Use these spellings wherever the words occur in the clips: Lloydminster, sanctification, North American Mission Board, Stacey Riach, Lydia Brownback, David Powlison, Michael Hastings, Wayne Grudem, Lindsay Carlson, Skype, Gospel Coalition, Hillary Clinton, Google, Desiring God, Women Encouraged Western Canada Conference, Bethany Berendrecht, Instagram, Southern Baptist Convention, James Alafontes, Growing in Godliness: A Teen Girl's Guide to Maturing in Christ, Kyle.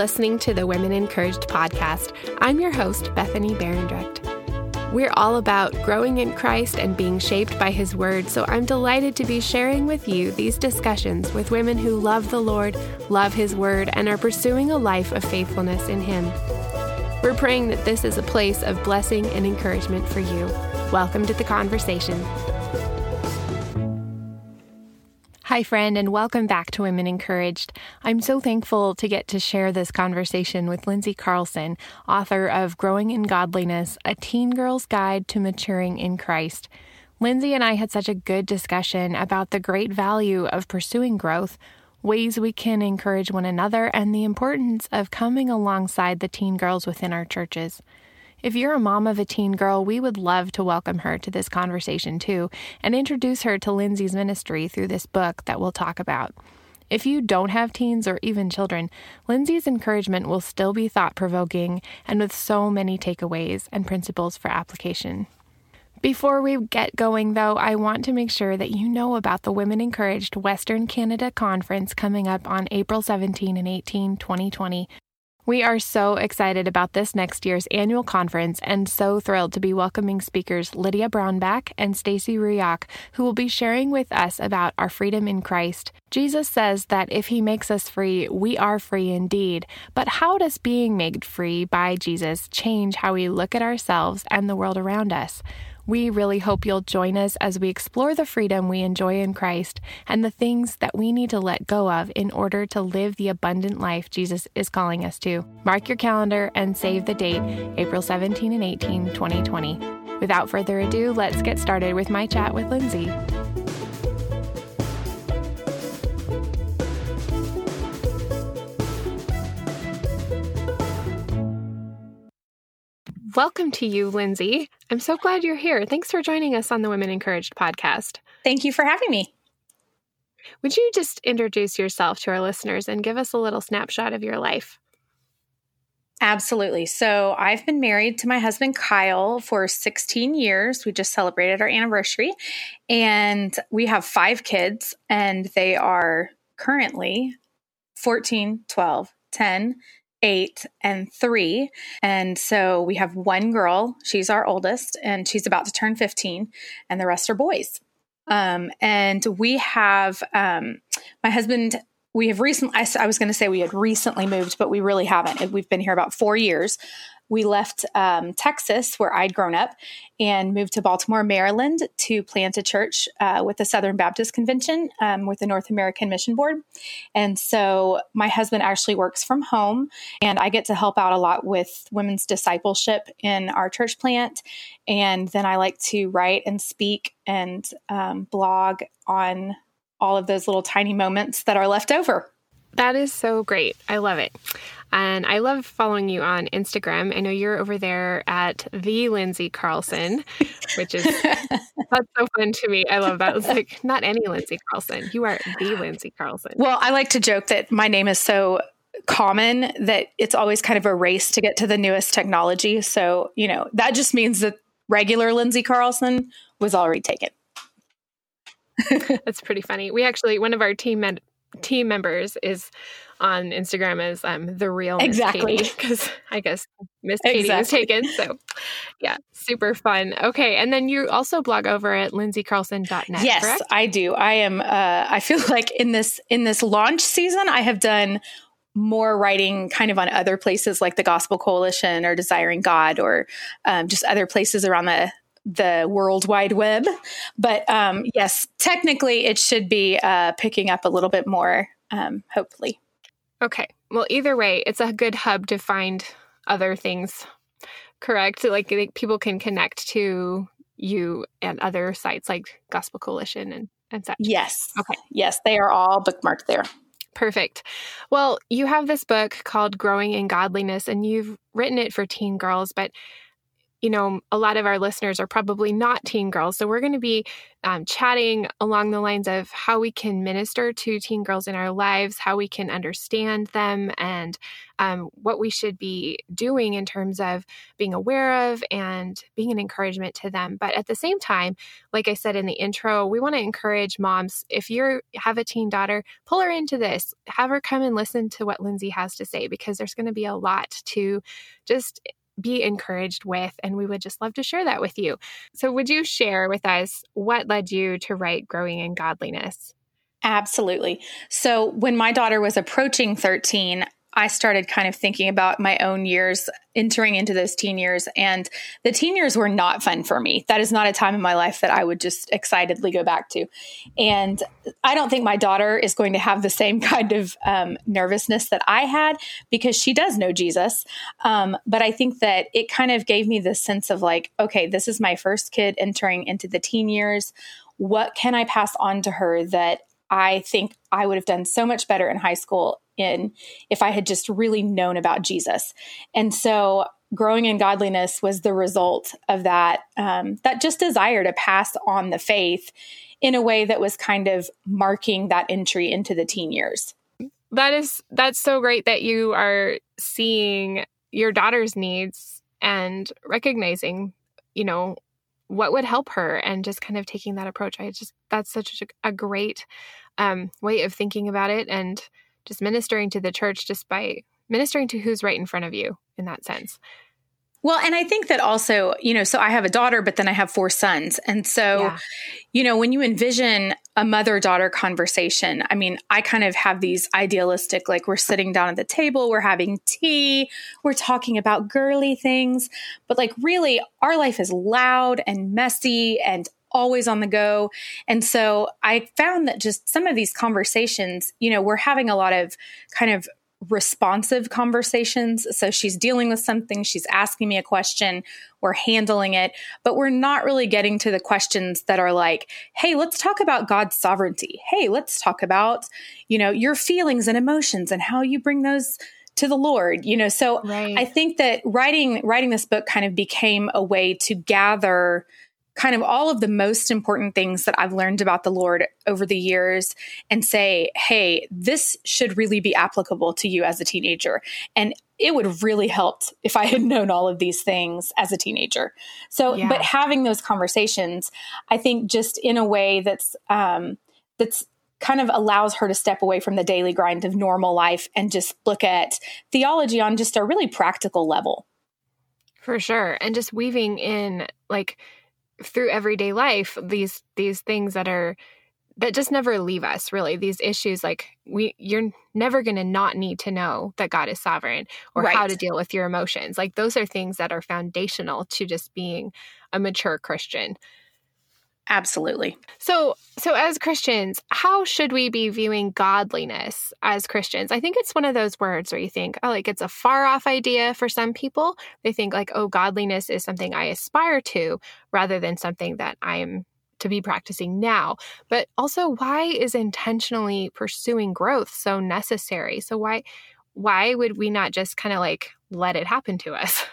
listening to the Women Encouraged podcast. I'm your host, Bethany Berendrecht. We're all about growing in Christ and being shaped by His Word, so I'm delighted to be sharing with you these discussions with women who love the Lord, love His Word, and are pursuing a life of faithfulness in Him. We're praying that this is a place of blessing and encouragement for you. Welcome to the conversation. Hi, friend, and welcome back to Women Encouraged. I'm so thankful to get to share this conversation with Lindsay Carlson, author of Growing in Godliness: A Teen Girl's Guide to Maturing in Christ. Lindsay and I had such a good discussion about the great value of pursuing growth, ways we can encourage one another, and the importance of coming alongside the teen girls within our churches. If you're a mom of a teen girl, we would love to welcome her to this conversation too and introduce her to Lindsay's ministry through this book that we'll talk about. If you don't have teens or even children, Lindsay's encouragement will still be thought-provoking and with so many takeaways and principles for application. Before we get going, though, I want to make sure that you know about the Women Encouraged Western Canada Conference coming up on April 17 and 18, 2020. We are so excited about this next year's annual conference and so thrilled to be welcoming speakers Lydia Brownback and Stacey Riach, who will be sharing with us about our freedom in Christ. Jesus says that if He makes us free, we are free indeed. But how does being made free by Jesus change how we look at ourselves and the world around us? We really hope you'll join us as we explore the freedom we enjoy in Christ and the things that we need to let go of in order to live the abundant life Jesus is calling us to. Mark your calendar and save the date, April 17 and 18, 2020. Without further ado, let's get started with my chat with Lindsay. Welcome to you, Lindsay. I'm so glad you're here. Thanks for joining us on the Women Encouraged podcast. Thank you for having me. Would you just introduce yourself to our listeners and give us a little snapshot of your life? Absolutely. So I've been married to my husband, Kyle, for 16 years. We just celebrated our anniversary, and we have 5 kids, and they are currently 14, 12, 10, 8 and 3. And so we have one girl, she's our oldest, and she's about to turn 15, and the rest are boys. And we have, my husband, we have recently, I was going to say we had recently moved, but we really haven't. We've been here about 4 years. We left Texas, where I'd grown up, and moved to Baltimore, Maryland, to plant a church with the Southern Baptist Convention with the North American Mission Board. And so my husband actually works from home, and I get to help out a lot with women's discipleship in our church plant. And then I like to write and speak and blog on all of those little tiny moments that are left over. That is so great. I love it. And I love following you on Instagram. I know you're over there at the Lindsay Carlson, which is that's so fun to me. I love that. It's like not any Lindsay Carlson. You are the Lindsay Carlson. Well, I like to joke that my name is so common that it's always kind of a race to get to the newest technology. So, you know, that just means that regular Lindsay Carlson was already taken. That's pretty funny. We actually, one of our team members is on Instagram as the real Miss Katie, because I guess Miss Katie was taken. So yeah, super fun. Okay. And then you also blog over at lindsaycarlson.net. Yes, correct? I do. I am, I feel like in this launch season, I have done more writing kind of on other places like the Gospel Coalition or Desiring God or just other places around the World Wide Web. But yes, technically it should be picking up a little bit more, hopefully. Okay. Well, either way, it's a good hub to find other things, correct? Like people can connect to you and other sites like Gospel Coalition and such. Yes. Okay. Yes, they are all bookmarked there. Perfect. Well, you have this book called Growing in Godliness, and you've written it for teen girls, but you know, a lot of our listeners are probably not teen girls. So we're going to be chatting along the lines of how we can minister to teen girls in our lives, how we can understand them, and what we should be doing in terms of being aware of and being an encouragement to them. But at the same time, like I said in the intro, we want to encourage moms. If you have a teen daughter, pull her into this, have her come and listen to what Lindsay has to say, because there's going to be a lot to just be encouraged with, and we would just love to share that with you. So would you share with us what led you to write Growing in Godliness? Absolutely. So when my daughter was approaching 13, I started kind of thinking about my own years, entering into those teen years, and the teen years were not fun for me. That is not a time in my life that I would just excitedly go back to. And I don't think my daughter is going to have the same kind of nervousness that I had, because she does know Jesus. But I think that it kind of gave me this sense of like, okay, this is my first kid entering into the teen years. What can I pass on to her that I think I would have done so much better in high school if I had just really known about Jesus? And so Growing in Godliness was the result of that, that just desire to pass on the faith in a way that was kind of marking that entry into the teen years. That's so great that you are seeing your daughter's needs and recognizing, you know, what would help her, and just kind of taking that approach. That's such a great way of thinking about it, and just ministering to the church just by ministering to who's right in front of you in that sense. Well, and I think that also, you know, so I have a daughter, but then I have four sons. And so, you know, when you envision a mother-daughter conversation, I mean, I kind of have these idealistic, like we're sitting down at the table, we're having tea, we're talking about girly things, but like really our life is loud and messy and always on the go. And so I found that just some of these conversations, you know, we're having a lot of kind of responsive conversations. So she's dealing with something, she's asking me a question, we're handling it, but we're not really getting to the questions that are like, hey, let's talk about God's sovereignty. Hey, let's talk about, you know, your feelings and emotions and how you bring those to the Lord, you know? So right. I think that writing this book kind of became a way to gather kind of all of the most important things that I've learned about the Lord over the years and say, hey, this should really be applicable to you as a teenager. And it would have really helped if I had known all of these things as a teenager. So, but having those conversations, I think just in a way that's kind of allows her to step away from the daily grind of normal life and just look at theology on just a really practical level. For sure. And just weaving in like through everyday life, these things that just never leave us, really. These issues, like you're never going to not need to know that God is sovereign, or right. how to deal with your emotions. Like those are things that are foundational to just being a mature Christian. Absolutely. So as Christians, how should we be viewing godliness as Christians? I think it's one of those words where you think, oh, like it's a far off idea for some people. They think like, oh, godliness is something I aspire to rather than something that I'm to be practicing now. But also, why is intentionally pursuing growth so necessary? So why would we not just kind of like let it happen to us?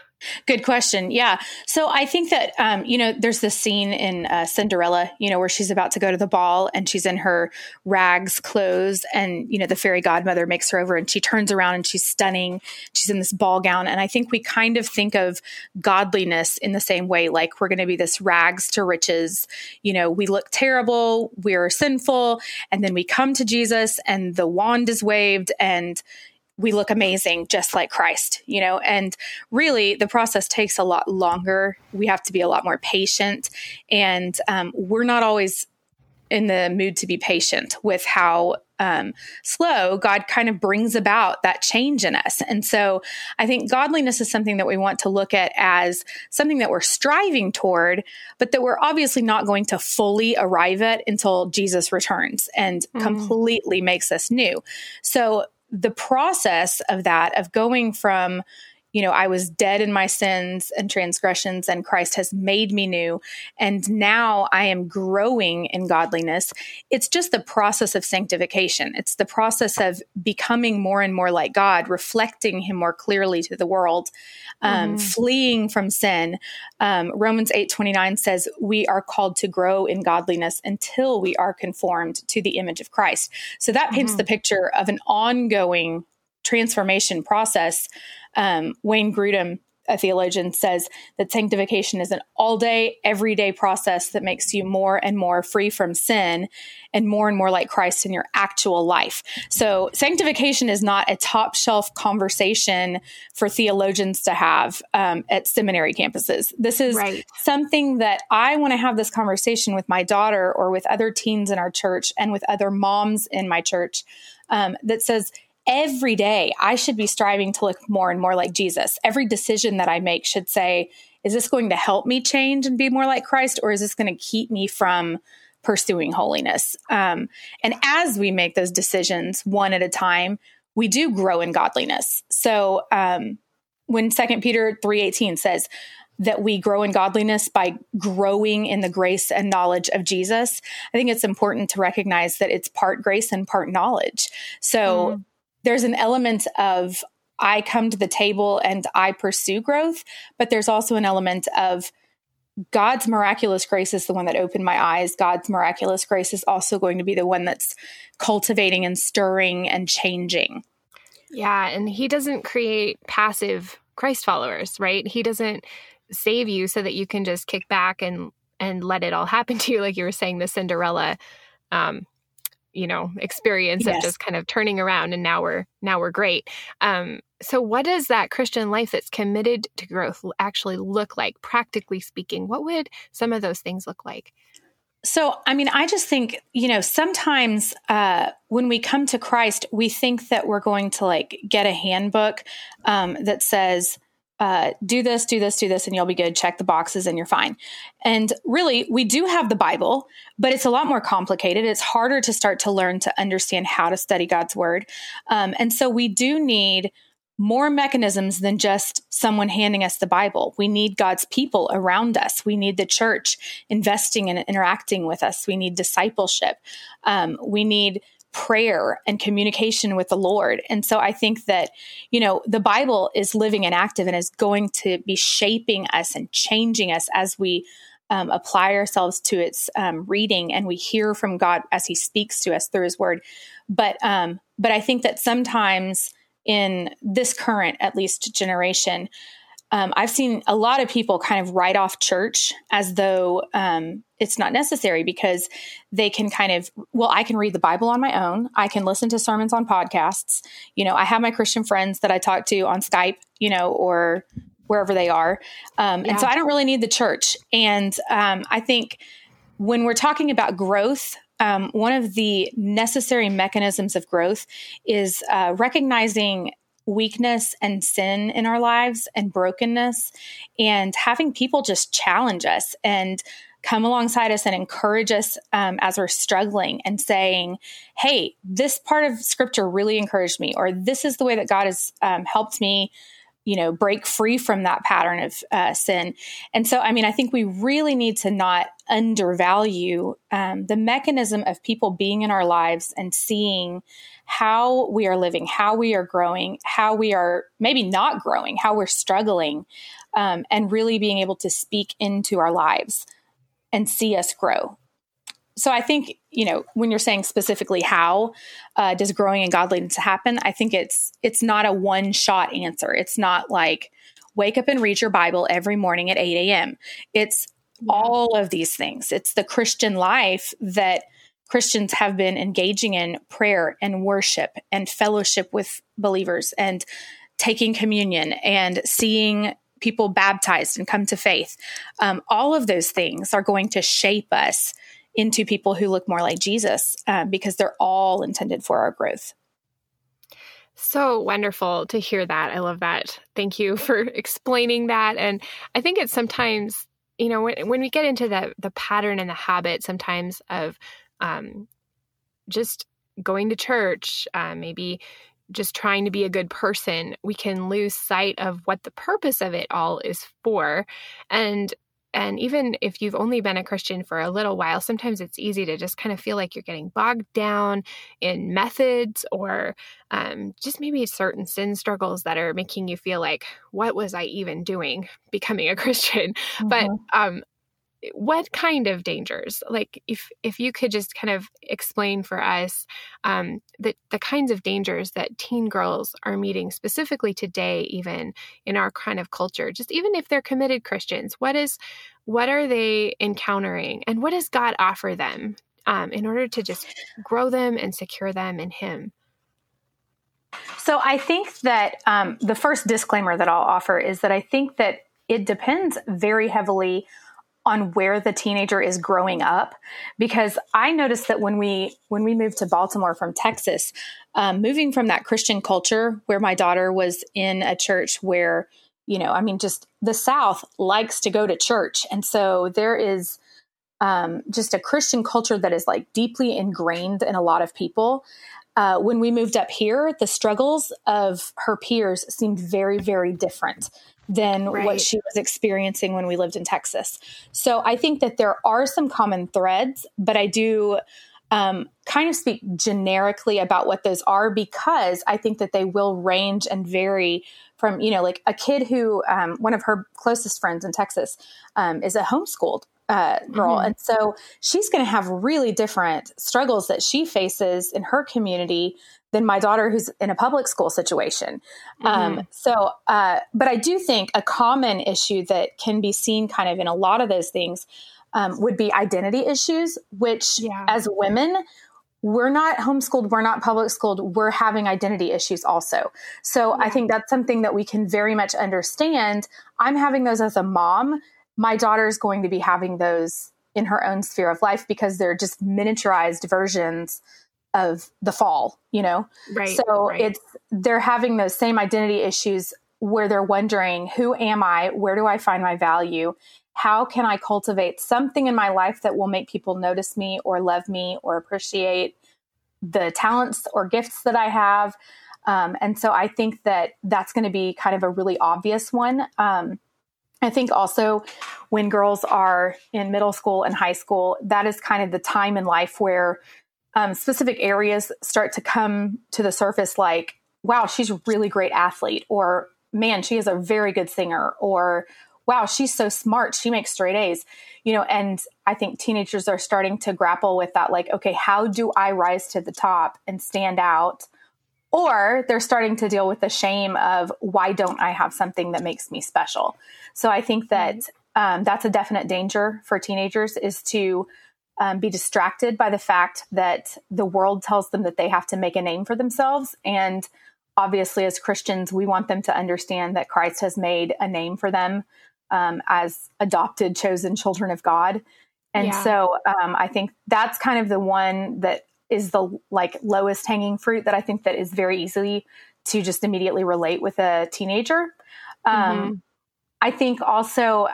Good question. Yeah. So I think that, you know, there's this scene in Cinderella, you know, where she's about to go to the ball and she's in her rags clothes, and, you know, the fairy godmother makes her over and she turns around and she's stunning. She's in this ball gown. And I think we kind of think of godliness in the same way, like we're going to be this rags to riches, you know, we look terrible, we're sinful. And then we come to Jesus and the wand is waved and we look amazing, just like Christ, you know, and really the process takes a lot longer. We have to be a lot more patient, and we're not always in the mood to be patient with how slow God kind of brings about that change in us. And so I think godliness is something that we want to look at as something that we're striving toward, but that we're obviously not going to fully arrive at until Jesus returns and completely makes us new. So the process of that, of going from, you know, I was dead in my sins and transgressions, and Christ has made me new. And now I am growing in godliness. It's just the process of sanctification. It's the process of becoming more and more like God, reflecting him more clearly to the world, fleeing from sin. Romans 8:29 says, we are called to grow in godliness until we are conformed to the image of Christ. So that paints the picture of an ongoing transformation process. Wayne Grudem, a theologian, says that sanctification is an all-day, everyday process that makes you more and more free from sin and more like Christ in your actual life. So sanctification is not a top-shelf conversation for theologians to have at seminary campuses. This is something that I want to have this conversation with my daughter or with other teens in our church and with other moms in my church that says, every day, I should be striving to look more and more like Jesus. Every decision that I make should say, is this going to help me change and be more like Christ, or is this going to keep me from pursuing holiness? And as we make those decisions one at a time, we do grow in godliness. So when 2 Peter 3:18 says that we grow in godliness by growing in the grace and knowledge of Jesus, I think it's important to recognize that it's part grace and part knowledge. So there's an element of I come to the table and I pursue growth, but there's also an element of God's miraculous grace is the one that opened my eyes. God's miraculous grace is also going to be the one that's cultivating and stirring and changing. Yeah, and he doesn't create passive Christ followers, right? He doesn't save you so that you can just kick back and let it all happen to you, like you were saying, the Cinderella experience of just kind of turning around and now we're great. So what does that Christian life that's committed to growth actually look like, practically speaking? What would some of those things look like? So, I mean, I just think, sometimes when we come to Christ, we think that we're going to get a handbook that says, do this, and you'll be good. Check the boxes and you're fine. And really, we do have the Bible, but it's a lot more complicated. It's harder to start to learn to understand how to study God's word. And so we do need more mechanisms than just someone handing us the Bible. We need God's people around us. We need the church investing and interacting with us. We need discipleship. We need prayer and communication with the Lord. And so I think that, the Bible is living and active and is going to be shaping us and changing us as we apply ourselves to its reading and we hear from God as he speaks to us through his word. But I think that sometimes in this current, at least, generation, I've seen a lot of people kind of write off church as though it's not necessary because they can I can read the Bible on my own. I can listen to sermons on podcasts. I have my Christian friends that I talk to on Skype, or wherever they are. And so I don't really need the church. And I think when we're talking about growth, one of the necessary mechanisms of growth is recognizing weakness and sin in our lives and brokenness, and having people just challenge us and come alongside us and encourage us as we're struggling and saying, hey, this part of scripture really encouraged me, or this is the way that God has helped me, break free from that pattern of sin. And so, I mean, I think we really need to not undervalue the mechanism of people being in our lives and seeing how we are living, how we are growing, how we are maybe not growing, how we're struggling, and really being able to speak into our lives and see us grow. So I think, when you're saying specifically how does growing in godliness happen, I think it's not a one-shot answer. It's not like wake up and read your Bible every morning at 8 a.m. It's all of these things. It's the Christian life that Christians have been engaging in prayer and worship and fellowship with believers and taking communion and seeing people baptized and come to faith. All of those things are going to shape us into people who look more like Jesus, because they're all intended for our growth. So wonderful to hear that. I love that. Thank you for explaining that. And I think it's sometimes, when we get into the pattern and the habit sometimes of just going to church, maybe just trying to be a good person, we can lose sight of what the purpose of it all is for. And even if you've only been a Christian for a little while, sometimes it's easy to just kind of feel like you're getting bogged down in methods or just maybe certain sin struggles that are making you feel like, what was I even doing becoming a Christian? Mm-hmm. But what kind of dangers? Like if you could just kind of explain for us the kinds of dangers that teen girls are meeting specifically today, even in our kind of culture, just even if they're committed Christians, what are they encountering and what does God offer them in order to just grow them and secure them in Him? So I think that the first disclaimer that I'll offer is that I think that it depends very heavily on where the teenager is growing up, because I noticed that when we moved to Baltimore from Texas, moving from that Christian culture where my daughter was in a church where, you know, I mean, just the South likes to go to church. And so there is just a Christian culture that is like deeply ingrained in a lot of people. When we moved up here, the struggles of her peers seemed very, very different than what she was experiencing when we lived in Texas. So I think that there are some common threads, but I do kind of speak generically about what those are, because I think that they will range and vary from, you know, like a kid who, one of her closest friends in Texas is a homeschooled girl. Mm-hmm. And so she's going to have really different struggles that she faces in her community than my daughter who's in a public school situation. Mm-hmm. But I do think a common issue that can be seen kind of in a lot of those things would be identity issues, which as women, we're not homeschooled, we're not public schooled, we're having identity issues also. So I think that's something that we can very much understand. I'm having those as a mom. My daughter's going to be having those in her own sphere of life because they're just miniaturized versions of the fall, you know? Right, so they're having those same identity issues where they're wondering, who am I? Where do I find my value? How can I cultivate something in my life that will make people notice me or love me or appreciate the talents or gifts that I have? And so I think that that's going to be kind of a really obvious one. I think also when girls are in middle school and high school, that is kind of the time in life where specific areas start to come to the surface, like, wow, she's a really great athlete, or man, she is a very good singer, or wow, she's so smart, she makes straight A's, you know. And I think teenagers are starting to grapple with that, like, okay, how do I rise to the top and stand out? Or they're starting to deal with the shame of, why don't I have something that makes me special? So I think that that's a definite danger for teenagers, is to be distracted by the fact that the world tells them that they have to make a name for themselves. And obviously, as Christians, we want them to understand that Christ has made a name for them as adopted, chosen children of God. And so I think that's kind of the one that is the like lowest hanging fruit that I think that is very easily to just immediately relate with a teenager. I think also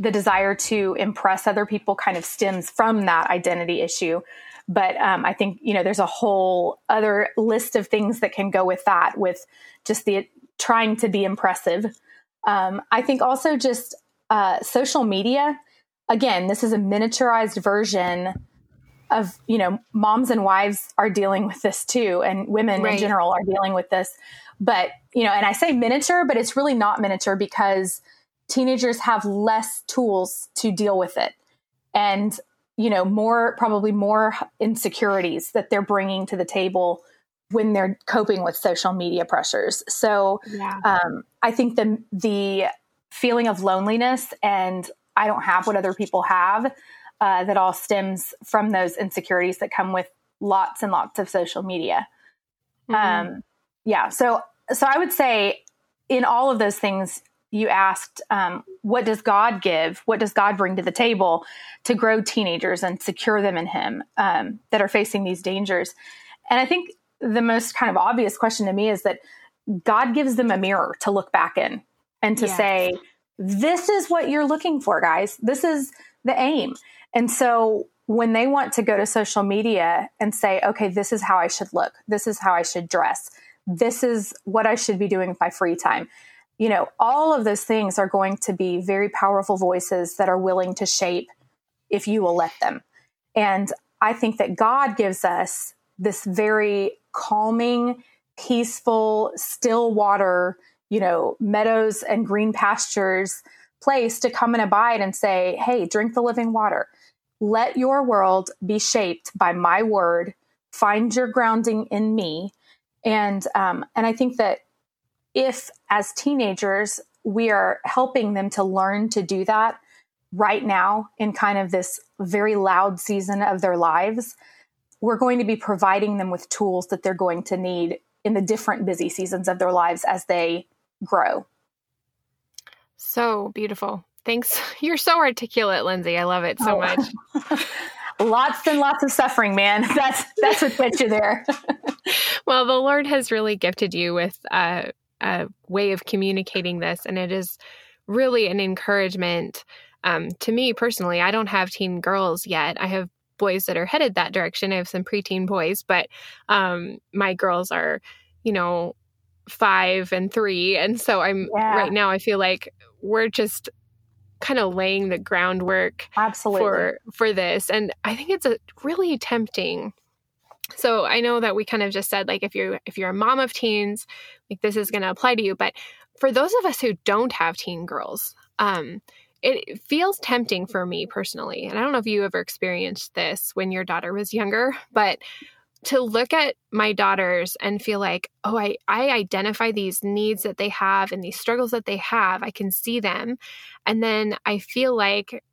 the desire to impress other people kind of stems from that identity issue. But I think, you know, there's a whole other list of things that can go with that, with just the trying to be impressive. I think also just social media. Again, this is a miniaturized version of, you know, moms and wives are dealing with this too, and women in general are dealing with this. But, you know, and I say miniature, but it's really not miniature, because teenagers have less tools to deal with it, and, you know, more insecurities that they're bringing to the table when they're coping with social media pressures. So I think the feeling of loneliness and I don't have what other people have, that all stems from those insecurities that come with lots and lots of social media. Mm-hmm. So I would say in all of those things you asked, what does God give? What does God bring to the table to grow teenagers and secure them in Him that are facing these dangers? And I think the most kind of obvious question to me is that God gives them a mirror to look back in and to say, this is what you're looking for, guys. This is the aim. And so when they want to go to social media and say, okay, this is how I should look. This is how I should dress. This is what I should be doing with my free time. You know, all of those things are going to be very powerful voices that are willing to shape if you will let them. And I think that God gives us this very calming, peaceful, still water, you know, meadows and green pastures place to come and abide and say, hey, drink the living water. Let your world be shaped by my word. Find your grounding in me. And I think that if, as teenagers, we are helping them to learn to do that right now in kind of this very loud season of their lives, we're going to be providing them with tools that they're going to need in the different busy seasons of their lives as they grow. So beautiful. Thanks. You're so articulate, Lindsay. I love it so much. Lots and lots of suffering, man. That's what gets you there. Well, the Lord has really gifted you with a way of communicating this, and it is really an encouragement to me personally. I don't have teen girls yet. I have boys that are headed that direction. I have some preteen boys, but my girls are, you know, 5 and 3, and so I'm right now. I feel like we're just kind of laying the groundwork for this, and I think it's really tempting. So I know that we kind of just said, like, if you're a mom of teens, like, this is going to apply to you. But for those of us who don't have teen girls, it feels tempting for me personally. And I don't know if you ever experienced this when your daughter was younger, but to look at my daughters and feel like, oh, I identify these needs that they have and these struggles that they have. I can see them. And then I feel like,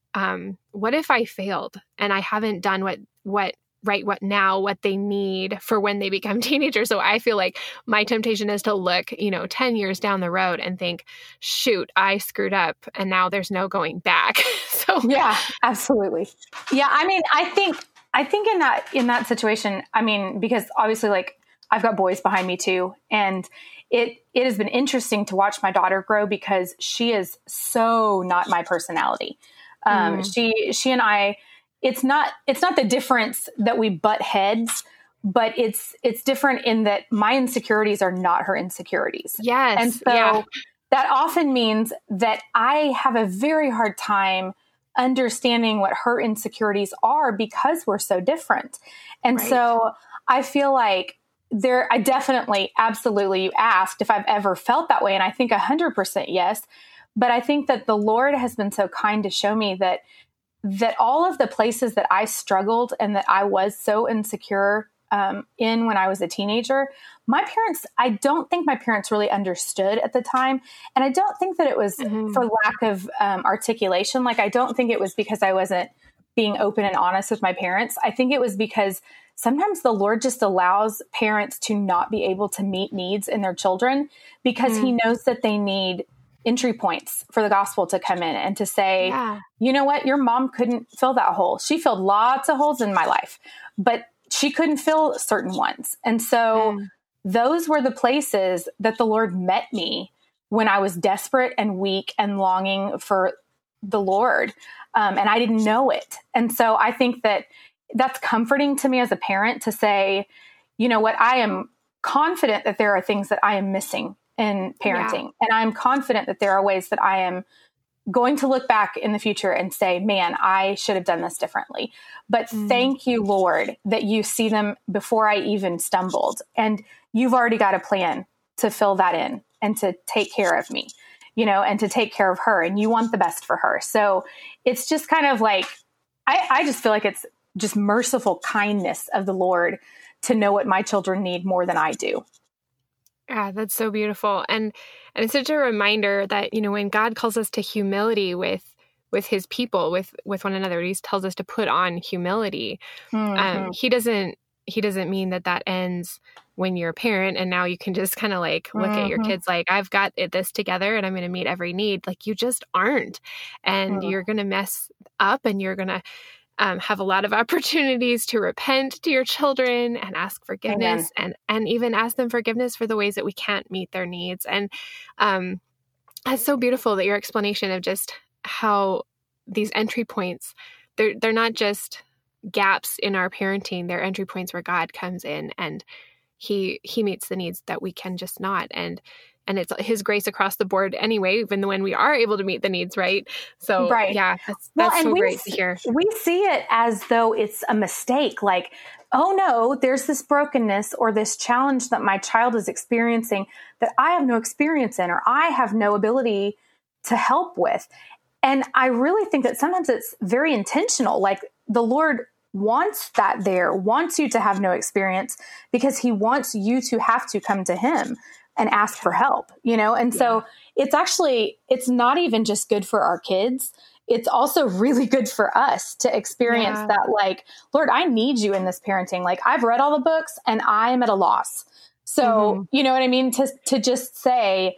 what if I failed and I haven't done what they need for when they become teenagers. So I feel like my temptation is to look, 10 years down the road and think, shoot, I screwed up and now there's no going back. So yeah, absolutely. Yeah. I mean, I think in that situation, I mean, because obviously, like, I've got boys behind me too. And it has been interesting to watch my daughter grow because she is so not my personality. She and I, it's not the difference that we butt heads, but it's different in that my insecurities are not her insecurities. Yes. And so that often means that I have a very hard time understanding what her insecurities are because we're so different. And so I feel like I definitely, absolutely, you asked if I've ever felt that way. And I think 100% yes, but I think that the Lord has been so kind to show me that all of the places that I struggled and that I was so insecure in when I was a teenager, I don't think my parents really understood at the time. And I don't think that it was for lack of articulation. Like, I don't think it was because I wasn't being open and honest with my parents. I think it was because sometimes the Lord just allows parents to not be able to meet needs in their children because he knows that they need entry points for the gospel to come in and to say, you know what, your mom couldn't fill that hole. She filled lots of holes in my life, but she couldn't fill certain ones. And so those were the places that the Lord met me when I was desperate and weak and longing for the Lord. And I didn't know it. And so I think that that's comforting to me as a parent to say, you know what, I am confident that there are things that I am missing in parenting. And I'm confident that there are ways that I am going to look back in the future and say, man, I should have done this differently. But thank you, Lord, that you see them before I even stumbled. And you've already got a plan to fill that in and to take care of me, and to take care of her. And you want the best for her. So it's just kind of like, I just feel like it's just merciful kindness of the Lord to know what my children need more than I do. Yeah, that's so beautiful. And it's such a reminder that, when God calls us to humility with his people, with one another, he tells us to put on humility. He doesn't mean that ends when you're a parent and now you can just kind of like look at your kids like, I've got this together and I'm going to meet every need. Like, you just aren't. And you're going to mess up and you're going to have a lot of opportunities to repent to your children and ask forgiveness and even ask them forgiveness for the ways that we can't meet their needs. And that's so beautiful, that your explanation of just how these entry points, they're not just gaps in our parenting, they're entry points where God comes in and he meets the needs that we can just not. And it's his grace across the board anyway, even when we are able to meet the needs, right? So, right. Yeah, that's so great to hear. We see it as though it's a mistake. Like, oh no, there's this brokenness or this challenge that my child is experiencing that I have no experience in, or I have no ability to help with. And I really think that sometimes it's very intentional. Like, the Lord wants that there, wants you to have no experience, because he wants you to have to come to him and ask for help, you know? And so it's not even just good for our kids. It's also really good for us to experience that, like, Lord, I need you in this parenting. Like, I've read all the books and I'm at a loss. So, you know what I mean? To just say,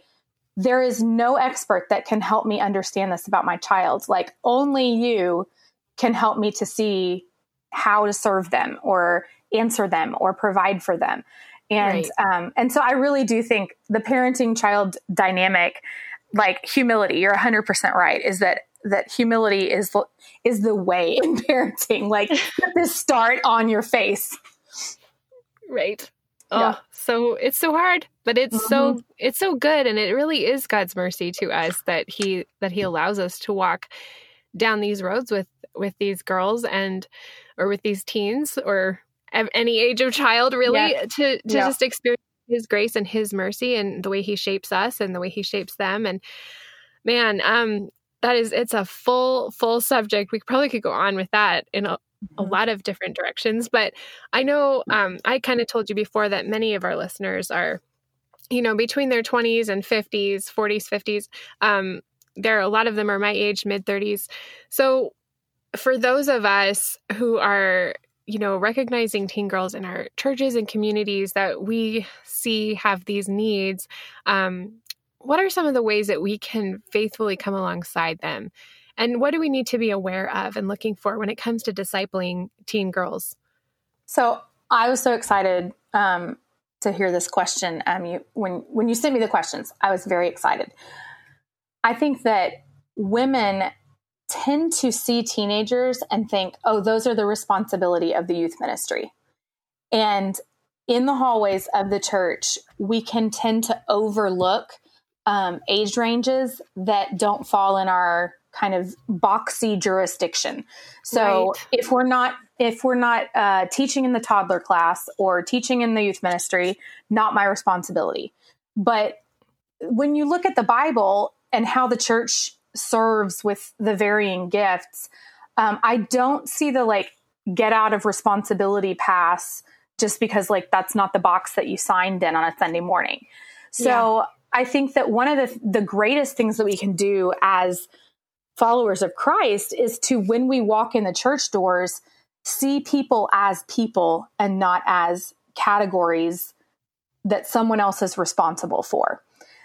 there is no expert that can help me understand this about my child. Like, only you can help me to see how to serve them or answer them or provide for them. And, and so I really do think the parenting child dynamic, like humility, you're 100% right, is that humility is the way in parenting, like this start on your face. Right. Oh, yeah. So it's so hard, but it's it's so good. And it really is God's mercy to us that he allows us to walk down these roads with these girls or with these teens or of any age of child, really, to just experience his grace and his mercy and the way he shapes us and the way he shapes them. And man, it's a full subject. We probably could go on with that in a lot of different directions, but I know, I kind of told you before that many of our listeners are, you know, between their 20s and 50s, 40s, 50s. There are a lot of them are my age, mid 30s. So for those of us who are, you know, recognizing teen girls in our churches and communities that we see have these needs, what are some of the ways that we can faithfully come alongside them? And what do we need to be aware of and looking for when it comes to discipling teen girls? So I was so excited to hear this question. When you sent me the questions, I was very excited. I think that women tend to see teenagers and think, oh, those are the responsibility of the youth ministry. And in the hallways of the church, we can tend to overlook age ranges that don't fall in our kind of boxy jurisdiction. So if we're not teaching in the toddler class or teaching in the youth ministry, not my responsibility. But when you look at the Bible and how the church serves with the varying gifts, I don't see the get out of responsibility pass just because that's not the box that you signed in on a Sunday morning. So I think that one of the greatest things that we can do as followers of Christ is to, when we walk in the church doors, see people as people and not as categories that someone else is responsible for.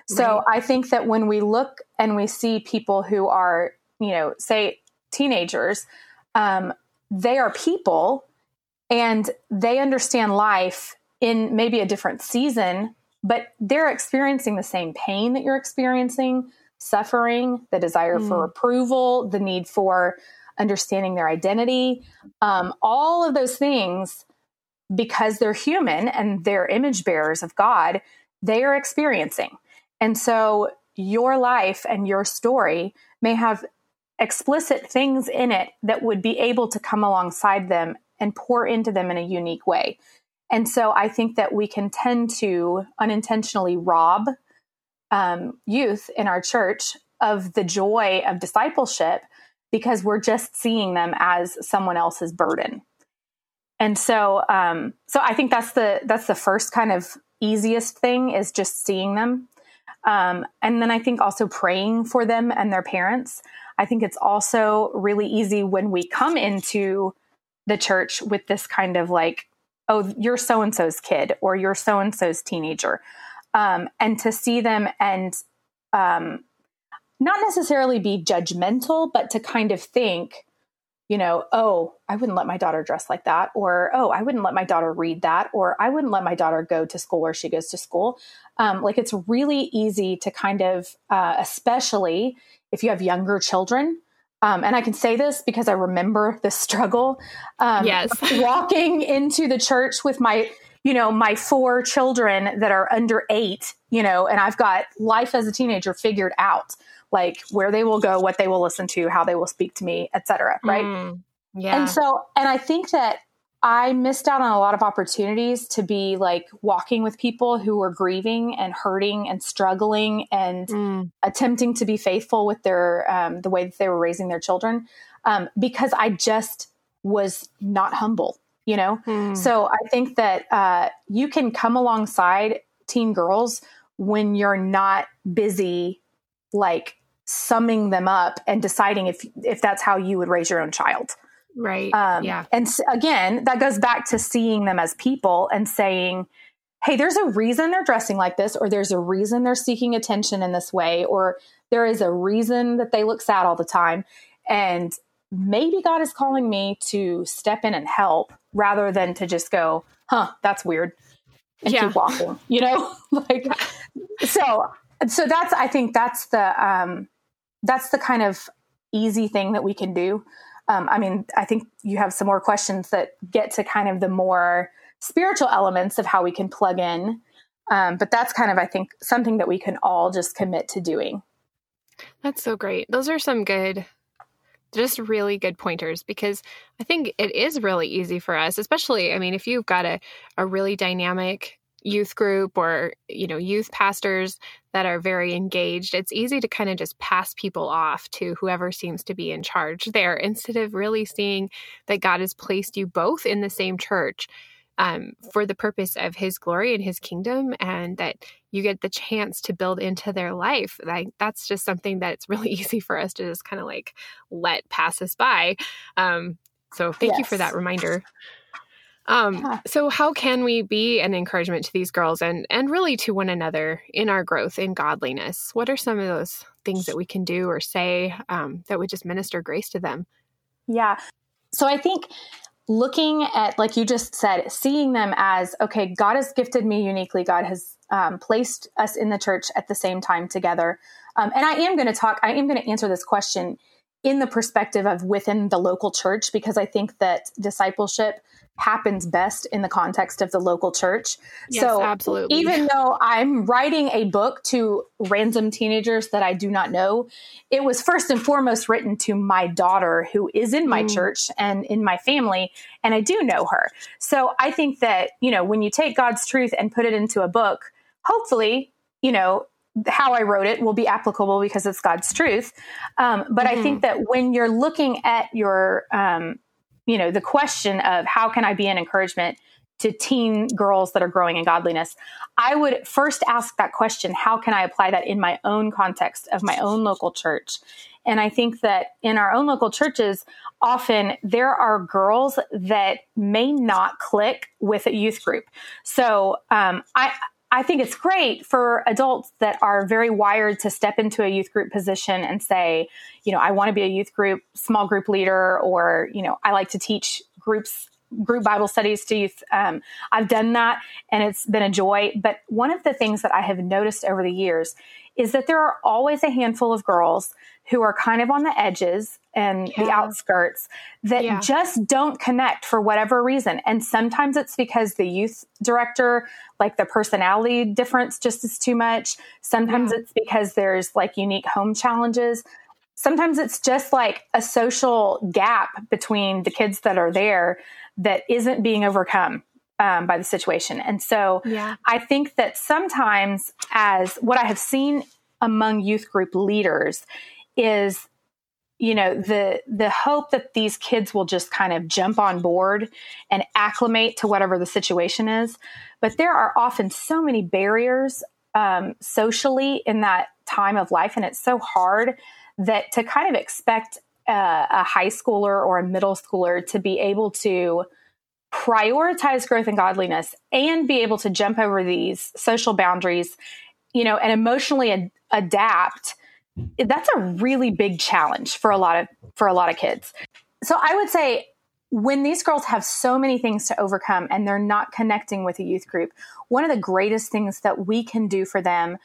So I think that when we look and we see people who are, you know, say teenagers, they are people and they understand life in maybe a different season, but they're experiencing the same pain that you're experiencing, suffering, the desire for approval, the need for understanding their identity, all of those things, because they're human and they're image bearers of God, they are experiencing. And so your life and your story may have explicit things in it that would be able to come alongside them and pour into them in a unique way. And so I think that we can tend to unintentionally rob youth in our church of the joy of discipleship because we're just seeing them as someone else's burden. And so, so I think that's the first kind of easiest thing, is just seeing them. And then I think also praying for them and their parents. I think it's also really easy when we come into the church with this kind of oh, you're so-and-so's kid or you're so-and-so's teenager. And to see them and, not necessarily be judgmental, but to kind of think, you know, oh, I wouldn't let my daughter dress like that, or, oh, I wouldn't let my daughter read that, or I wouldn't let my daughter go to school where she goes to school. It's really easy to kind of, especially if you have younger children, And I can say this because I remember this struggle. Yes. Walking into the church with my, you know, my four children that are under 8, you know, and I've got life as a teenager figured out, like where they will go, what they will listen to, how they will speak to me, et cetera. Right. Yeah. And so, and I think that I missed out on a lot of opportunities to be like walking with people who were grieving and hurting and struggling and attempting to be faithful with their, the way that they were raising their children. Because I just was not humble, you know? So I think that, you can come alongside teen girls when you're not busy, like summing them up and deciding if that's how you would raise your own child. Right. Yeah. And again, that goes back to seeing them as people and saying, hey, there's a reason they're dressing like this, or there's a reason they're seeking attention in this way, or there is a reason that they look sad all the time. And maybe God is calling me to step in and help rather than to just go, huh, that's weird. And keep walking, you know, like, so that's, I think that's the kind of easy thing that we can do. I mean, I think you have some more questions that get to kind of the more spiritual elements of how we can plug in. But that's kind of, I think, something that we can all just commit to doing. That's so great. Those are some good, just really good pointers, because I think it is really easy for us, especially, I mean, if you've got a really dynamic youth group or, you know, youth pastors that are very engaged, it's easy to kind of just pass people off to whoever seems to be in charge there instead of really seeing that God has placed you both in the same church for the purpose of his glory and his kingdom, and that you get the chance to build into their life. Like that's just something that's really easy for us to just kind of like let pass us by. So thank you for that reminder. So how can we be an encouragement to these girls and really to one another in our growth in godliness? What are some of those things that we can do or say that would just minister grace to them? Yeah. So I think looking at, like you just said, seeing them as, okay, God has gifted me uniquely. God has placed us in the church at the same time together. And I am going to answer this question in the perspective of within the local church, because I think that discipleship happens best in the context of the local church. Yes, so absolutely. Even though I'm writing a book to random teenagers that I do not know, it was first and foremost written to my daughter who is in my church and in my family, and I do know her. So I think that, you know, when you take God's truth and put it into a book, hopefully, you know, how I wrote it will be applicable because it's God's truth. But I think that when you're looking at your, you know, the question of how can I be an encouragement to teen girls that are growing in godliness, I would first ask that question, how can I apply that in my own context of my own local church? And I think that in our own local churches, often there are girls that may not click with a youth group. So I think it's great for adults that are very wired to step into a youth group position and say, you know, I want to be a youth group, small group leader, or, you know, I like to teach group Bible studies to youth. I've done that and it's been a joy. But one of the things that I have noticed over the years is that there are always a handful of girls who are kind of on the edges and the outskirts that just don't connect for whatever reason. And sometimes it's because the youth director, like the personality difference just is too much. Sometimes it's because there's like unique home challenges. Sometimes it's just like a social gap between the kids that are there that isn't being overcome by the situation. And so I think that sometimes, as what I have seen among youth group leaders is, you know, the hope that these kids will just kind of jump on board and acclimate to whatever the situation is. But there are often so many barriers socially in that time of life. And it's so hard that to kind of expect a high schooler or a middle schooler to be able to prioritize growth and godliness and be able to jump over these social boundaries, you know, and emotionally adapt. That's a really big challenge for a lot of kids. So I would say when these girls have so many things to overcome and they're not connecting with a youth group, one of the greatest things that we can do for them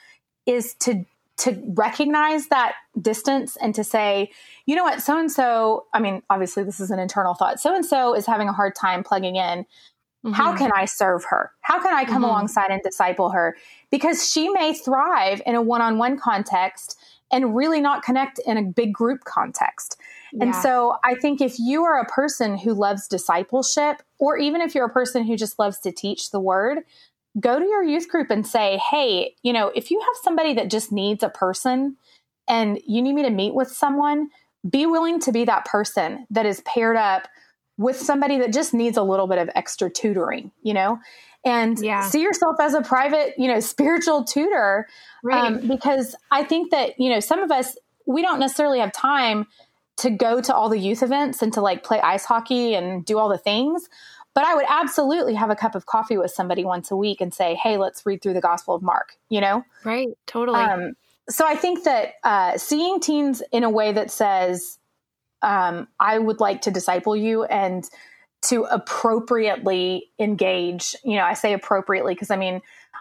is to to recognize that distance and to say, you know what, so-and-so, I mean, obviously this is an internal thought. So-and-so is having a hard time plugging in. Mm-hmm. How can I serve her? How can I come mm-hmm. alongside and disciple her? Because she may thrive in a one-on-one context and really not connect in a big group context. Yeah. And so I think if you are a person who loves discipleship, or even if you're a person who just loves to teach the word, go to your youth group and say, hey, you know, if you have somebody that just needs a person and you need me to meet with someone, be willing to be that person that is paired up with somebody that just needs a little bit of extra tutoring, you know, and see yourself as a private, you know, spiritual tutor. Right. Because I think that, you know, some of us, we don't necessarily have time to go to all the youth events and to like play ice hockey and do all the things. But I would absolutely have a cup of coffee with somebody once a week and say, hey, let's read through the Gospel of Mark, you know? Right. Totally. So I think that seeing teens in a way that says, I would like to disciple you, and to appropriately engage, you know, I say appropriately, because I mean,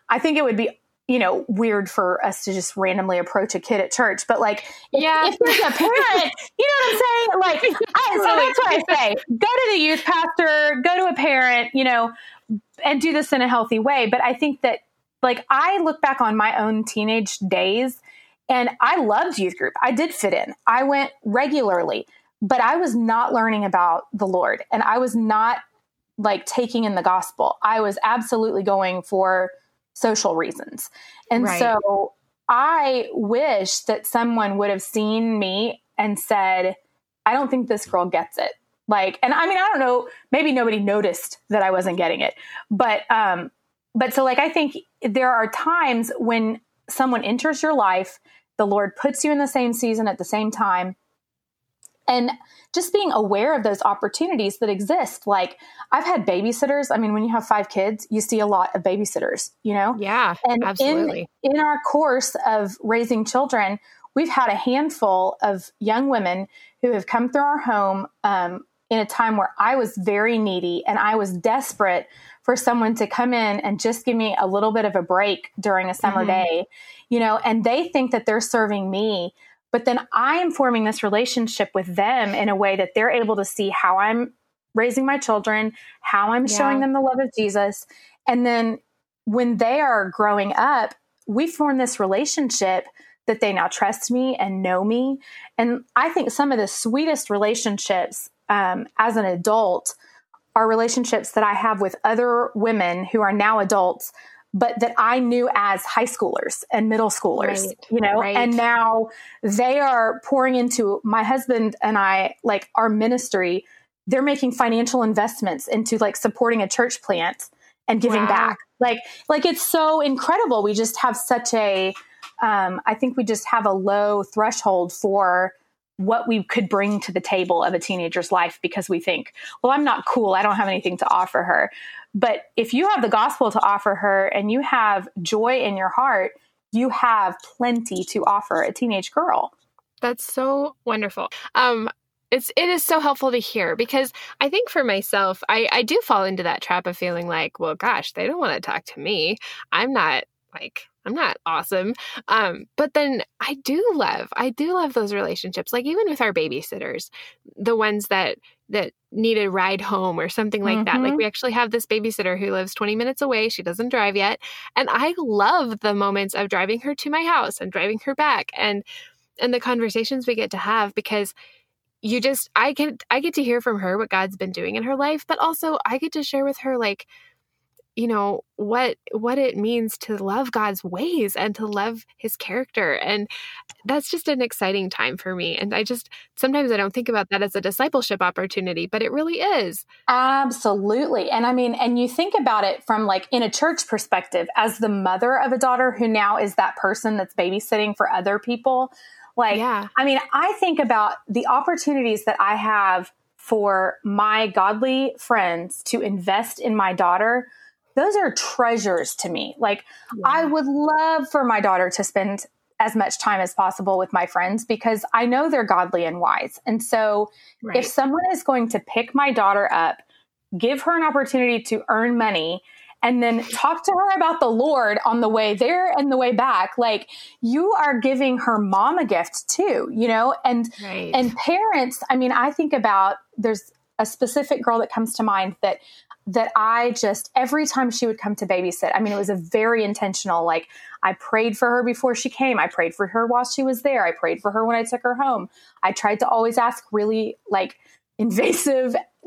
I think it would be, you know, weird for us to just randomly approach a kid at church, but like, if there's a parent, you know what I'm saying? Like, so that's what I say, go to the youth pastor, go to a parent, you know, and do this in a healthy way. But I think that, like, I look back on my own teenage days and I loved youth group. I did fit in. I went regularly, but I was not learning about the Lord, and I was not like taking in the gospel. I was absolutely going for social reasons. And so I wish that someone would have seen me and said, I don't think this girl gets it. Like, and I mean, I don't know, maybe nobody noticed that I wasn't getting it, but so like, I think there are times when someone enters your life, the Lord puts you in the same season at the same time. And just being aware of those opportunities that exist. Like, I've had babysitters. I mean, when you have 5 kids, you see a lot of babysitters, you know? Yeah, and absolutely. In our course of raising children, we've had a handful of young women who have come through our home in a time where I was very needy and I was desperate for someone to come in and just give me a little bit of a break during a summer day, you know, and they think that they're serving me. But then I am forming this relationship with them in a way that they're able to see how I'm raising my children, how I'm showing them the love of Jesus. And then when they are growing up, we form this relationship that they now trust me and know me. And I think some of the sweetest relationships as an adult are relationships that I have with other women who are now adults, but that I knew as high schoolers and middle schoolers, you know, and now they are pouring into my husband and I, like our ministry. They're making financial investments into like supporting a church plant and giving back. Like it's so incredible. We just have such a, I think we just have a low threshold for what we could bring to the table of a teenager's life, because we think, well, I'm not cool. I don't have anything to offer her. But if you have the gospel to offer her and you have joy in your heart, you have plenty to offer a teenage girl. That's so wonderful. It is so helpful to hear, because I think for myself, I do fall into that trap of feeling like, well, gosh, they don't want to talk to me. I'm not awesome. But then I do love those relationships. Like even with our babysitters, the ones that need a ride home or something like that. Like we actually have this babysitter who lives 20 minutes away. She doesn't drive yet. And I love the moments of driving her to my house and driving her back and the conversations we get to have, because I get to hear from her what God's been doing in her life, but also I get to share with her, like, you know, what it means to love God's ways and to love his character. And that's just an exciting time for me. And sometimes I don't think about that as a discipleship opportunity, but it really is. Absolutely. And I mean, and you think about it from like in a church perspective, as the mother of a daughter who now is that person that's babysitting for other people. Like, I mean, I think about the opportunities that I have for my godly friends to invest in my daughter. Those are treasures to me. Like I would love for my daughter to spend as much time as possible with my friends, because I know they're godly and wise. And so if someone is going to pick my daughter up, give her an opportunity to earn money, and then talk to her about the Lord on the way there and the way back. Like, you are giving her mom a gift too, you know, and, right. and parents, I mean, I think about, there's a specific girl that comes to mind that I just, every time she would come to babysit, I mean, it was a very intentional, like, I prayed for her before she came. I prayed for her while she was there. I prayed for her when I took her home. I tried to always ask really, like,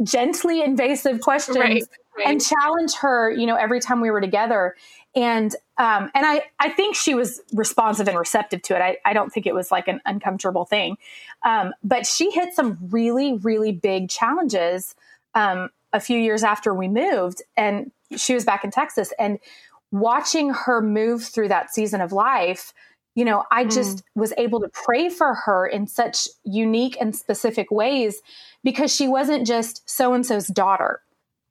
gently invasive questions, right. and challenge her, you know, every time we were together. And I think she was responsive and receptive to it. I don't think it was like an uncomfortable thing. But she hit some really, really big challenges, a few years after we moved, and she was back in Texas, and watching her move through that season of life, you know, I just was able to pray for her in such unique and specific ways, because she wasn't just so-and-so's daughter.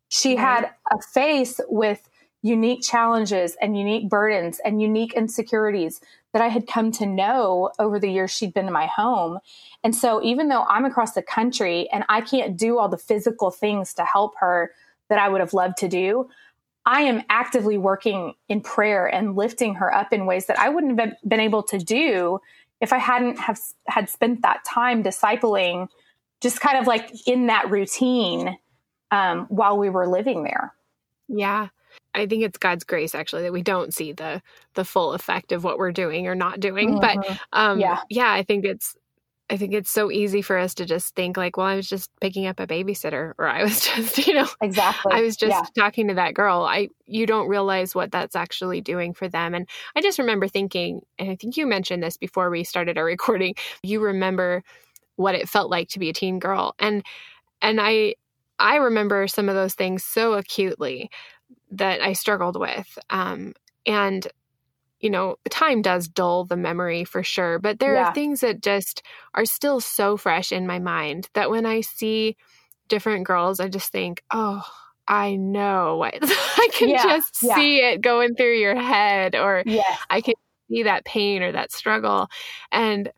She had a face with unique challenges and unique burdens and unique insecurities that I had come to know over the years she'd been in my home. And so even though I'm across the country and I can't do all the physical things to help her that I would have loved to do, I am actively working in prayer and lifting her up in ways that I wouldn't have been able to do if I hadn't have had spent that time discipling, just kind of like in that routine, while we were living there. Yeah. I think it's God's grace, actually, that we don't see the full effect of what we're doing or not doing. Mm-hmm. But I think it's so easy for us to just think like, well, I was just picking up a babysitter, or I was just, you know, exactly. I was just talking to that girl. You don't realize what that's actually doing for them. And I just remember thinking, and I think you mentioned this before we started our recording, you remember what it felt like to be a teen girl. And I remember some of those things so acutely that I struggled with. And, you know, time does dull the memory for sure, but there are things that just are still so fresh in my mind that when I see different girls, I just think, oh, I know. I can just see it going through your head, or I can see that pain or that struggle. And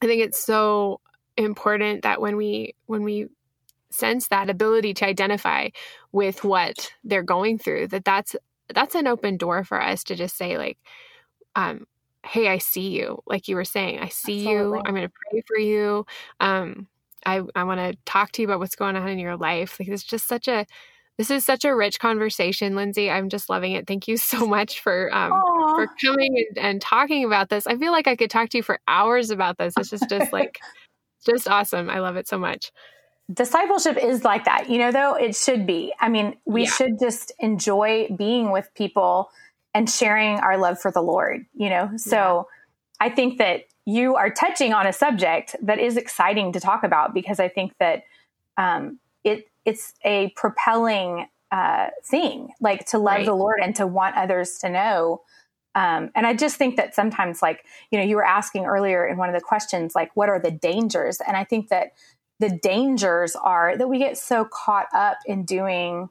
I think it's so important that when we sense that ability to identify with what they're going through, that's an open door for us to just say like, hey, I see you. Like you were saying, I see you. I'm going to pray for you. I want to talk to you about what's going on in your life. Like it's just this is such a rich conversation, Lindsay. I'm just loving it. Thank you so much for coming and talking about this. I feel like I could talk to you for hours about this. It's just like, just awesome. I love it so much. Discipleship is like that, you know, though it should be. I mean, we should just enjoy being with people and sharing our love for the Lord, you know? So I think that you are touching on a subject that is exciting to talk about, because I think that, it's a propelling, thing, like to love the Lord and to want others to know. And I just think that sometimes, like, you know, you were asking earlier in one of the questions, like, what are the dangers? And I think that the dangers are that we get so caught up in doing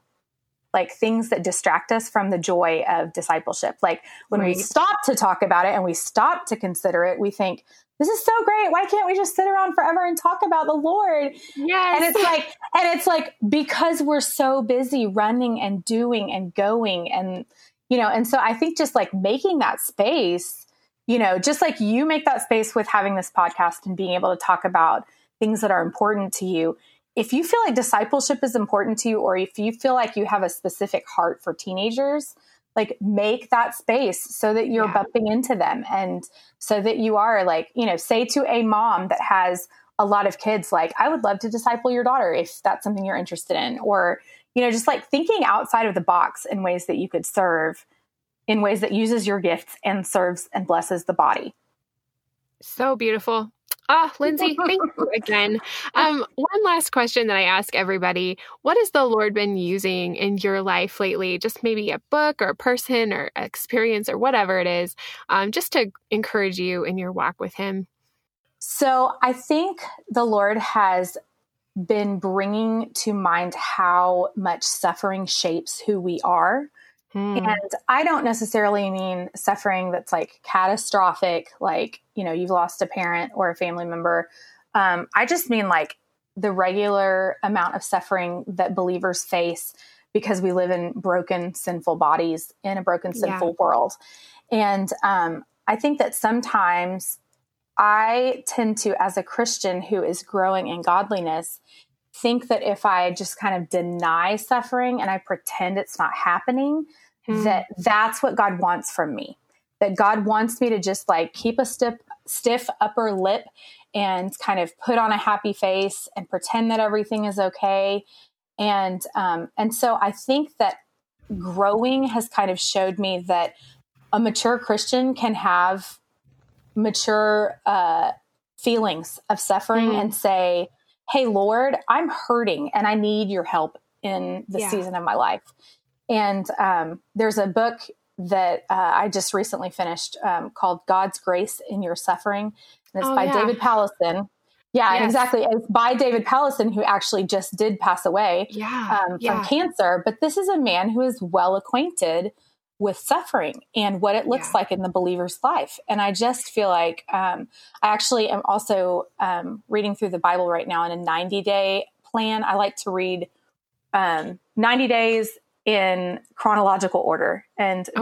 like things that distract us from the joy of discipleship. Like when we stop to talk about it and we stop to consider it, we think, this is so great. Why can't we just sit around forever and talk about the Lord? Yes. And it's like, because we're so busy running and doing and going and, you know, and so I think just like making that space, you know, just like you make that space with having this podcast and being able to talk about things that are important to you. If you feel like discipleship is important to you, or if you feel like you have a specific heart for teenagers, like make that space so that you're bumping into them. And so that you are like, you know, say to a mom that has a lot of kids, like, I would love to disciple your daughter if that's something you're interested in, or, you know, just like thinking outside of the box in ways that you could serve, in ways that uses your gifts and serves and blesses the body. So beautiful. Ah, oh, Lindsay, thank you again. One last question that I ask everybody. What has the Lord been using in your life lately? Just maybe a book or a person or experience or whatever it is, just to encourage you in your walk with Him. So I think the Lord has been bringing to mind how much suffering shapes who we are. And I don't necessarily mean suffering that's like catastrophic, like, you know, you've lost a parent or a family member. I just mean like the regular amount of suffering that believers face because we live in broken, sinful bodies in a broken, sinful world. And I think that sometimes I tend to, as a Christian who is growing in godliness, think that if I just kind of deny suffering and I pretend it's not happening, that that's what God wants from me. That God wants me to just like keep a stiff upper lip and kind of put on a happy face and pretend that everything is okay. And so I think that growing has kind of showed me that a mature Christian can have mature feelings of suffering and say, hey, Lord, I'm hurting and I need your help in this season of my life. And there's a book that I just recently finished called God's Grace in Your Suffering. And it's by David Powlison. Yeah, yes. Exactly. It's by David Powlison, who actually just did pass away from cancer. But this is a man who is well acquainted with suffering and what it looks like in the believer's life. And I just feel like I actually am also reading through the Bible right now in a 90-day plan. I like to read 90 days in chronological order. And is,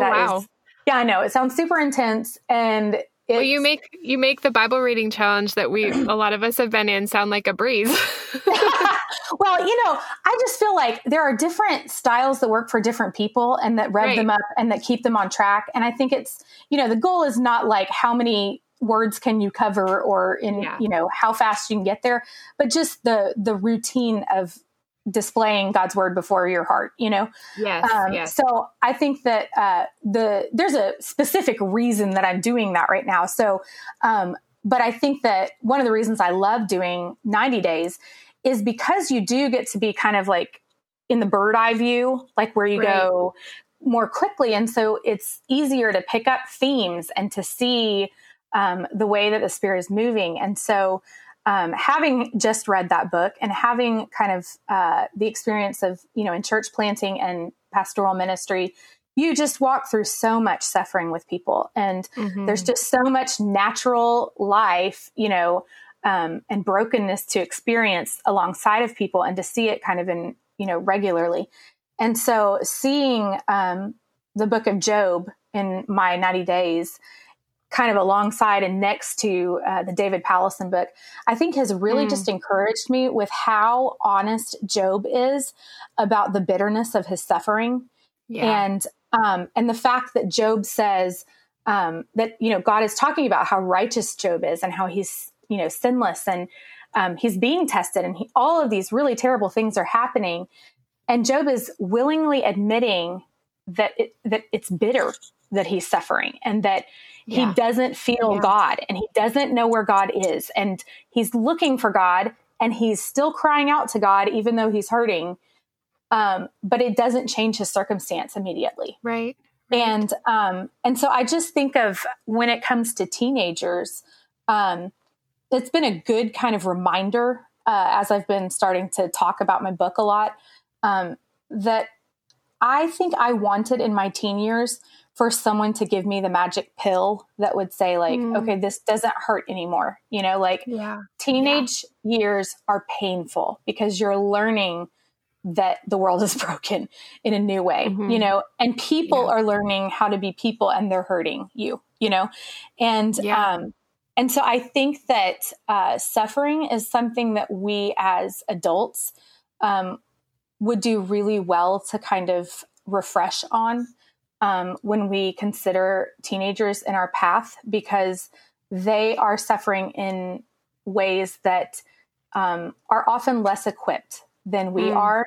yeah, I know it sounds super intense. And well, you make the Bible reading challenge that a lot of us have been in sound like a breeze. Well, I just feel like there are different styles that work for different people and that rev them up and that keep them on track. And I think it's, the goal is not like how many words can you cover or how fast you can get there, but just the routine of displaying God's word before your heart, Yes. So I think that, there's a specific reason that I'm doing that right now. So, but I think that one of the reasons I love doing 90 days is because you do get to be kind of like in the bird eye view, like where you go more quickly. And so it's easier to pick up themes and to see, the way that the Spirit is moving. And so, having just read that book and having kind of the experience of, in church planting and pastoral ministry, you just walk through so much suffering with people. And there's just so much natural life, and brokenness to experience alongside of people and to see it kind of in, regularly. And so seeing the book of Job in my 90 days kind of alongside and next to the David Powlison book, I think has really just encouraged me with how honest Job is about the bitterness of his suffering. Yeah. And the fact that Job says that, God is talking about how righteous Job is and how he's, sinless and he's being tested and all of these really terrible things are happening. And Job is willingly admitting that it's bitter that he's suffering and that he doesn't feel God and he doesn't know where God is. And he's looking for God and he's still crying out to God, even though he's hurting. But it doesn't change his circumstance immediately. Right. And so I just think of when it comes to teenagers, it's been a good kind of reminder, as I've been starting to talk about my book a lot, that I think I wanted in my teen years for someone to give me the magic pill that would say like, okay, this doesn't hurt anymore. Teenage years are painful because you're learning that the world is broken in a new way, and people are learning how to be people and they're hurting you, and so I think that suffering is something that we as adults would do really well to kind of refresh on when we consider teenagers in our path, because they are suffering in ways that are often less equipped than we are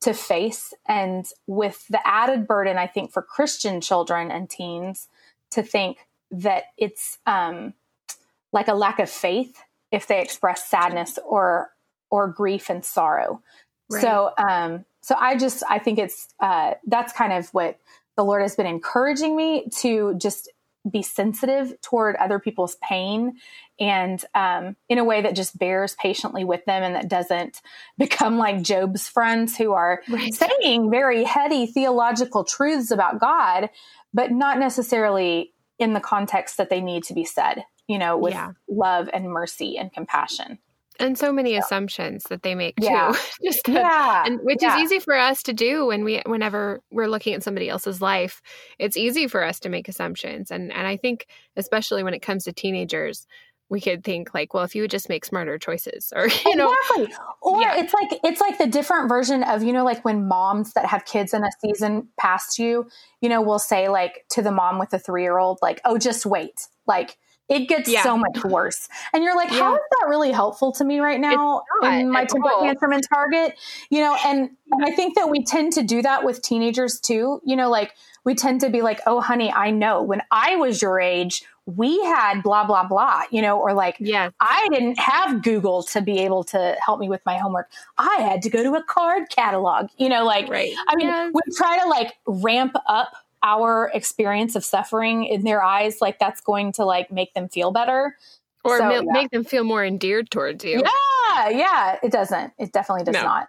to face. And with the added burden, I think, for Christian children and teens to think that it's like a lack of faith if they express sadness or grief and sorrow. Right. So I think it's, that's kind of what the Lord has been encouraging me to just be sensitive toward other people's pain and, in a way that just bears patiently with them and that doesn't become like Job's friends who are saying very heady theological truths about God, but not necessarily in the context that they need to be said, with love and mercy and compassion. And so many assumptions that they make too, which is easy for us to do whenever we're looking at somebody else's life. It's easy for us to make assumptions, and I think especially when it comes to teenagers, we could think like, well, if you would just make smarter choices, or it's like the different version of when moms that have kids in a season past will say like to the mom with a 3-year-old like, oh, just wait, like. It gets so much worse. And you're like, how is that really helpful to me right now in my temper tantrum in Target? And I think that we tend to do that with teenagers too. We tend to be like, oh, honey, I know when I was your age, we had blah, blah, blah, I didn't have Google to be able to help me with my homework. I had to go to a card catalog, we try to ramp up our experience of suffering in their eyes, like that's going to make them feel better or make them feel more endeared towards you. Yeah. It doesn't. It definitely does not.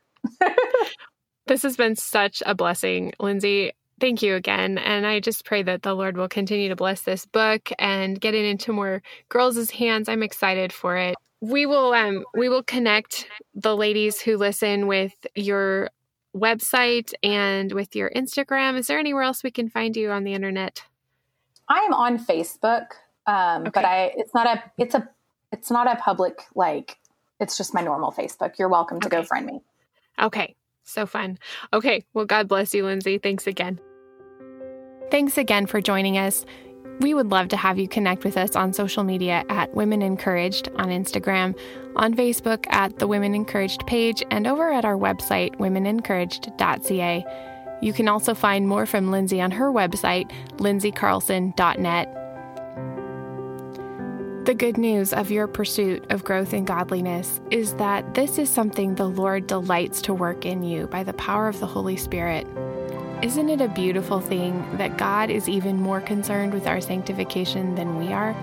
This has been such a blessing, Lindsay. Thank you again. And I just pray that the Lord will continue to bless this book and get it into more girls' hands. I'm excited for it. We will connect the ladies who listen with your website and with your Instagram. Is there anywhere else we can find you on the internet? I am on Facebook, but it's not a public, it's just my normal Facebook. You're welcome to go friend me. Okay. So fun. Okay. Well, God bless you, Lindsay. Thanks again. Thanks again for joining us. We would love to have you connect with us on social media at Women Encouraged on Instagram, on Facebook at the Women Encouraged page, and over at our website, womenencouraged.ca. You can also find more from Lindsay on her website, lindsaycarlson.net. The good news of your pursuit of growth in godliness is that this is something the Lord delights to work in you by the power of the Holy Spirit. Isn't it a beautiful thing that God is even more concerned with our sanctification than we are?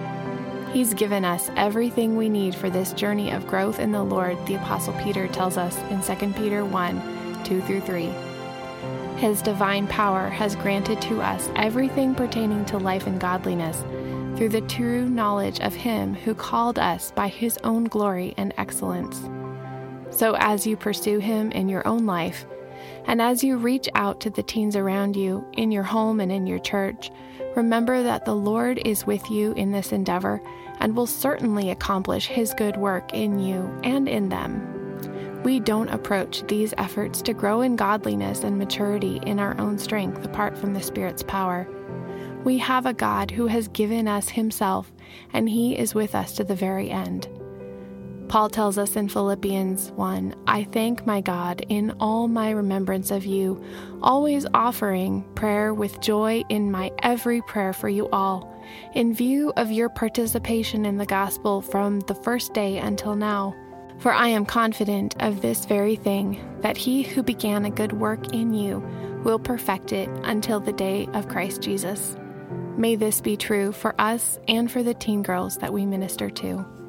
He's given us everything we need for this journey of growth in the Lord, the Apostle Peter tells us in 2 Peter 1, 2-3. His divine power has granted to us everything pertaining to life and godliness through the true knowledge of Him who called us by His own glory and excellence. So as you pursue Him in your own life, and as you reach out to the teens around you, in your home and in your church, remember that the Lord is with you in this endeavor and will certainly accomplish His good work in you and in them. We don't approach these efforts to grow in godliness and maturity in our own strength apart from the Spirit's power. We have a God who has given us Himself, and He is with us to the very end. Paul tells us in Philippians 1, I thank my God in all my remembrance of you, always offering prayer with joy in my every prayer for you all, in view of your participation in the gospel from the first day until now. For I am confident of this very thing, that He who began a good work in you will perfect it until the day of Christ Jesus. May this be true for us and for the teen girls that we minister to.